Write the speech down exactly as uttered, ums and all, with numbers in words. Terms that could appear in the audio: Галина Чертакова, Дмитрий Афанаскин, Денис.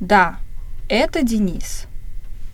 Да, это Денис.